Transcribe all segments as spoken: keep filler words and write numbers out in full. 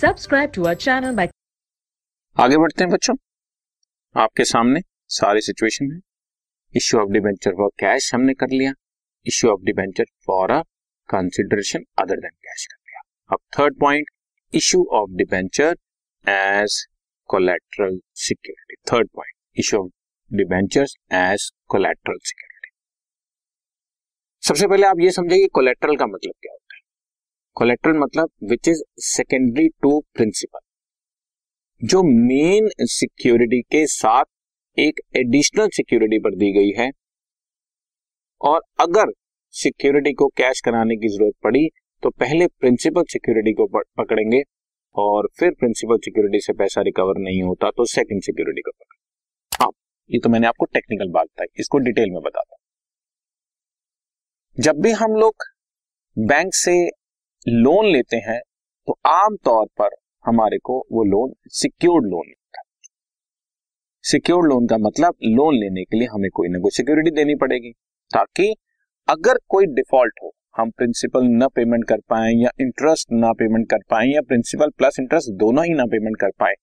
Subscribe to our channel by आगे बढ़ते हैं बच्चों, आपके सामने सारे सिचुएशन है। Issue of debenture for cash हमने कर लिया, issue of debenture for a consideration other than cash कर लिया। अब third point, issue of debenture as collateral security. Third point, issue of debentures as collateral security. सबसे पहले आप ये समझेंगे कोलैटरल का मतलब क्या होता है। कोलैटरल मतलब which is secondary to principal, जो मेन सिक्योरिटी के साथ एक एडिशनल सिक्योरिटी पर दी गई है, और अगर सिक्योरिटी को कैश कराने की जरूरत पड़ी तो पहले प्रिंसिपल सिक्योरिटी को पकड़ेंगे और फिर प्रिंसिपल सिक्योरिटी से पैसा रिकवर नहीं होता तो सेकंड सिक्योरिटी को पकड़ेंगे। हाँ, ये तो मैंने आपको टेक्निकल बात बताई, इसको डिटेल में बताता हूं। जब भी हम लोग बैंक से लोन लेते हैं तो आमतौर पर हमारे को वो लोन सिक्योर्ड लोन होता है। सिक्योर्ड लोन का मतलब लोन लेने के लिए हमें कोई ना कोई सिक्योरिटी देनी पड़ेगी, ताकि अगर कोई डिफॉल्ट हो, हम प्रिंसिपल ना पेमेंट कर पाए या इंटरेस्ट ना पेमेंट कर पाए या प्रिंसिपल प्लस इंटरेस्ट दोनों ही ना पेमेंट कर पाए,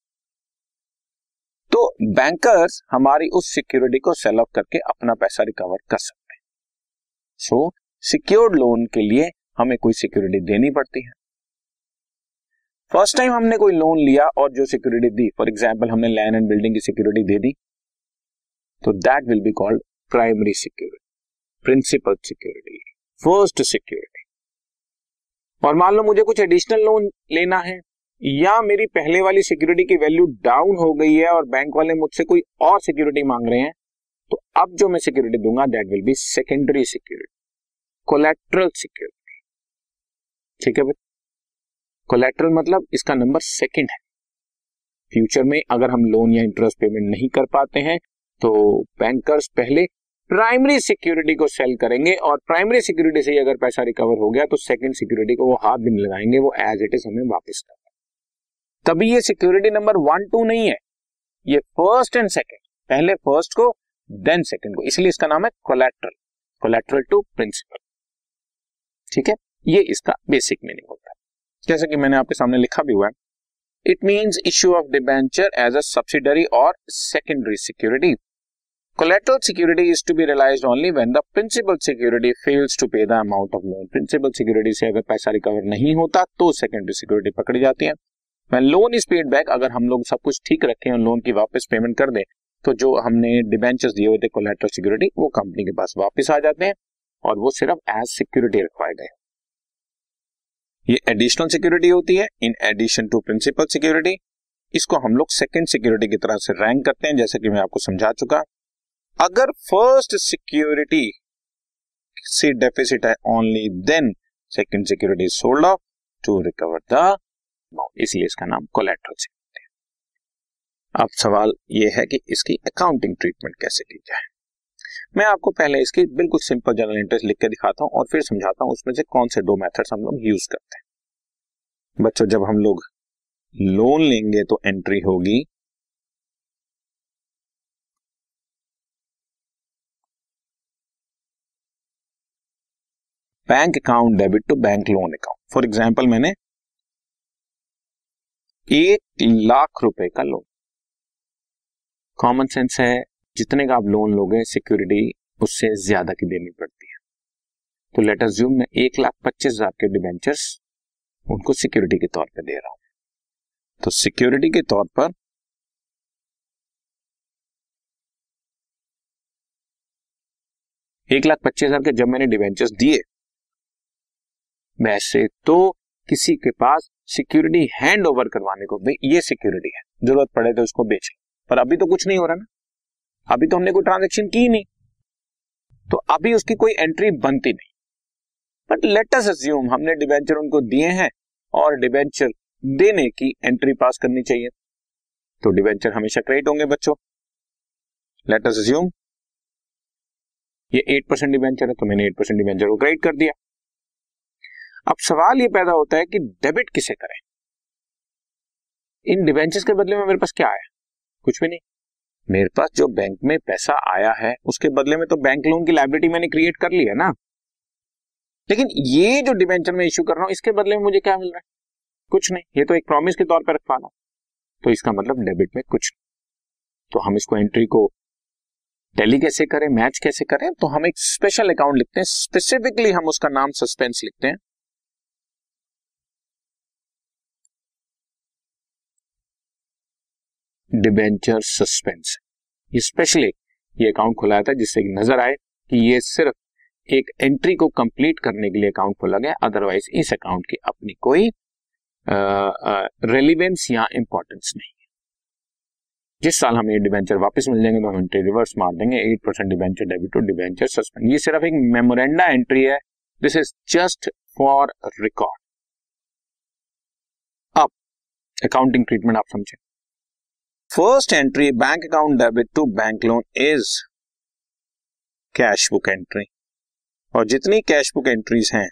तो बैंकर्स हमारी उस सिक्योरिटी को सेल ऑफ करके अपना पैसा रिकवर कर सकते हैं। सो सिक्योर्ड लोन के लिए हमें कोई सिक्योरिटी देनी पड़ती है। फर्स्ट टाइम हमने कोई लोन लिया और जो सिक्योरिटी दी, फॉर एग्जाम्पल हमने लैंड एंड बिल्डिंग की सिक्योरिटी दे दी, तो that will be called primary security, principal security, first security. और मान लो मुझे कुछ एडिशनल लोन लेना है या मेरी पहले वाली सिक्योरिटी की वैल्यू डाउन हो गई है और बैंक वाले मुझसे कोई और सिक्योरिटी मांग रहे हैं, तो अब जो मैं सिक्योरिटी दूंगा that will be secondary security, collateral security. ठीक है भाई, कोलैटरल मतलब इसका नंबर सेकेंड है। फ्यूचर में अगर हम लोन या इंटरेस्ट पेमेंट नहीं कर पाते हैं तो बैंकर्स पहले प्राइमरी सिक्योरिटी को सेल करेंगे, और प्राइमरी सिक्योरिटी से ही अगर पैसा रिकवर हो गया तो सेकंड सिक्योरिटी को वो हाथ भी नहीं लगाएंगे, वो एज इट इज हमें वापस करेंगे। तभी ये सिक्योरिटी नंबर वन टू नहीं है, ये फर्स्ट एंड सेकंड, पहले फर्स्ट को देन सेकंड को, इसलिए इसका नाम है कोलैटरल, कोलैटरल टू प्रिंसिपल। ठीक है, ये इसका बेसिक मीनिंग होता है, जैसा कि मैंने आपके सामने लिखा भी हुआ है। It means issue of debenture as a subsidiary और secondary security. Collateral security is to be realized only when the principal security fails to pay the amount of loan. Principal security से अगर पैसा रिकवर नहीं होता तो secondary security पकड़ी जाती है। When loan is paid back, अगर हम लोग सब कुछ ठीक रखें और लोन की वापस पेमेंट कर दें, तो जो हमने डिबेंचर्स दिए हुए थे collateral security, वो कंपनी के पास वापस आ जाते हैं और वो सिर्फ as security रखवाए गए। ये additional security होती है in addition to principal security, इसको हम लोग second security की तरह से रैंक करते हैं, जैसे कि मैं आपको समझा चुका। अगर फर्स्ट सिक्योरिटी से डेफिसिट है only, then second security sold off to recover the amount, इसलिए इसका नाम कोलैटरल सिक्योरिटी है। अब सवाल यह है कि इसकी अकाउंटिंग ट्रीटमेंट कैसे की जाए। मैं आपको पहले इसकी बिल्कुल सिंपल जनरल इंटरेस्ट लिख के दिखाता हूं और फिर समझाता हूं उसमें से कौन से दो मेथड्स हम लोग यूज करते हैं। बच्चों, जब हम लोग लोन लेंगे तो एंट्री होगी bank account debit to bank loan account. For example मैंने एक लाख रुपए का लोन, कॉमन सेंस है जितने का आप लोन लोगे सिक्योरिटी उससे ज्यादा की देनी पड़ती है, तो लेट अस अज्यूम मैं एक लाख पच्चीस हजार के डिबेंचर्स उनको सिक्योरिटी के तौर पे दे रहा हूं, तो सिक्योरिटी के तौर पर एक लाख पच्चीस हजार के जब मैंने डिबेंचर्स दिए, वैसे तो किसी के पास सिक्योरिटी हैंड ओवर करवाने को, भाई ये सिक्योरिटी है, जरूरत पड़े तो उसको बेच, पर अभी तो कुछ नहीं हो रहा ना, अभी तो हमने कोई ट्रांजैक्शन की नहीं, तो अभी उसकी कोई एंट्री बनती नहीं। बट लेट अस अज्यूम हमने डिबेंचर उनको दिए हैं और डिबेंचर देने की एंट्री पास करनी चाहिए, तो डिबेंचर हमेशा क्रेडिट होंगे बच्चों। लेट अस अज्यूम ये एट परसेंट डिबेंचर है, तो मैंने एट परसेंट डिबेंचर को क्रेडिट कर दिया। अब सवाल ये पैदा होता है कि डेबिट किसे करें, इन डिबेंचर्स के बदले में मेरे पास क्या आया, कुछ भी नहीं। मेरे पास जो बैंक में पैसा आया है उसके बदले में तो बैंक लोन की लायबिलिटी मैंने क्रिएट कर ली है ना, लेकिन ये जो डिबेंचर मैं इश्यू कर रहा हूं इसके बदले में मुझे क्या मिल रहा है, कुछ नहीं, ये तो एक प्रॉमिस के तौर पर रखवा लो, तो इसका मतलब डेबिट में कुछ नहीं। तो हम इसको एंट्री को टैली कैसे करें, मैच कैसे करें, तो हम एक स्पेशल अकाउंट लिखते हैं, स्पेसिफिकली हम उसका नाम सस्पेंस लिखते हैं। डिबेंचर सस्पेंस, ये स्पेशली ये अकाउंट खुलाया था जिससे नजर आए कि ये सिर्फ एक एंट्री को कंप्लीट करने के लिए अकाउंट खोला गया, अदरवाइज इस अकाउंट की अपनी कोई रेलिवेंस या इंपॉर्टेंस नहीं है। जिस साल हमें डिबेंचर वापस मिल जाएंगे तो हम एंट्री रिवर्स मार देंगे, आठ percent debenture debit to debenture suspense. ये सिर्फ एक मेमोरेंडा एंट्री है, this is just for record. अब अकाउंटिंग ट्रीटमेंट आप समझें। First entry bank account debit to bank loan is cash book entry, और जितनी कैश बुक एंट्रीज हैं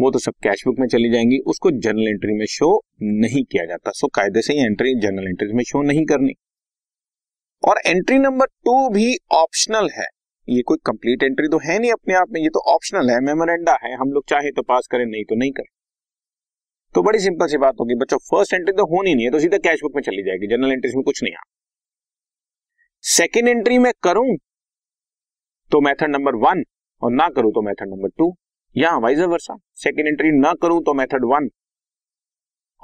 वो तो सब कैश बुक में चली जाएंगी, उसको जनरल एंट्री में शो नहीं किया जाता। सो कायदे से ही एंट्री जनरल एंट्रीज में शो नहीं करनी। और एंट्री नंबर टू भी ऑप्शनल है, ये कोई कंप्लीट एंट्री तो है नहीं अपने आप में, ये तो ऑप्शनल है, मेमोरेंडा है, हम लोग चाहे तो पास करें नहीं तो नहीं करें। तो बड़ी सिंपल सी बात होगी बच्चों, फर्स्ट एंट्री तो होनी नहीं है तो सीधा कैश बुक में चली जाएगी, जनरल एंट्रीज में कुछ नहीं है। सेकंड एंट्री में करूं तो मेथड नंबर वन और ना करूं तो मेथड नंबर टू, या वाइज वर्सा, सेकंड एंट्री ना करूं तो मेथड वन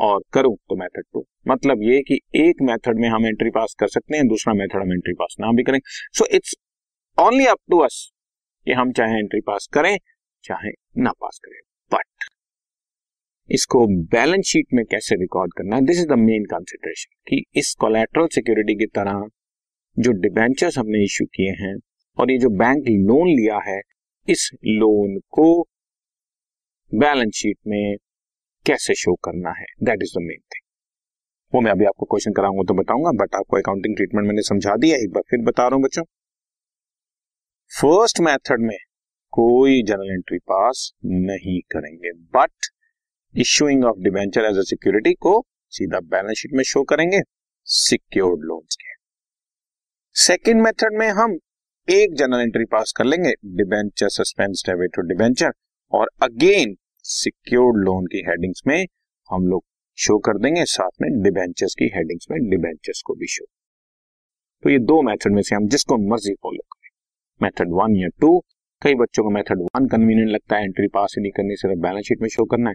और करूं तो मेथड टू। मतलब ये कि एक मेथड में हम एंट्री पास कर सकते हैं, दूसरा मेथड हम एंट्री पास ना भी करें। So it's only up to us कि हम चाहे एंट्री पास करें चाहे ना पास करें। बट इसको बैलेंस शीट में कैसे रिकॉर्ड करना है, this is the main consideration, कि इस कोलैटरल सिक्योरिटी की तरह जो डिबेंचर्स हमने इश्यू किए हैं और ये जो बैंक लोन लिया है, इस लोन को बैलेंस शीट में कैसे शो करना है, that is the main thing. वो मैं अभी आपको क्वेश्चन कराऊंगा तो बताऊंगा, बट आपको अकाउंटिंग ट्रीटमेंट मैंने समझा दिया, एक बार फिर बता रहा हूं बच्चों। फर्स्ट मैथड में कोई जनरल एंट्री पास नहीं करेंगे, but issuing of debenture as a security को सीधा बैलेंस शीट में शो करेंगे, सिक्योर्ड लोन्स के। सेकंड मेथड में हम एक जनरल एंट्री पास कर लेंगे, debenture suspense debit to debenture, और अगेन सिक्योर्ड लोन की हेडिंग्स में हम लोग शो कर देंगे, साथ में डिबेंचर्स की हेडिंग्स में डिबेंचर्स को भी शो। तो ये दो मेथड में से हम जिसको मर्जी फॉलो करें, मेथड वन या टू। कई बच्चों को मेथड वन कन्वीनियंट लगता है, एंट्री पास ही नहीं करनी, सिर्फ बैलेंस शीट में शो करना है।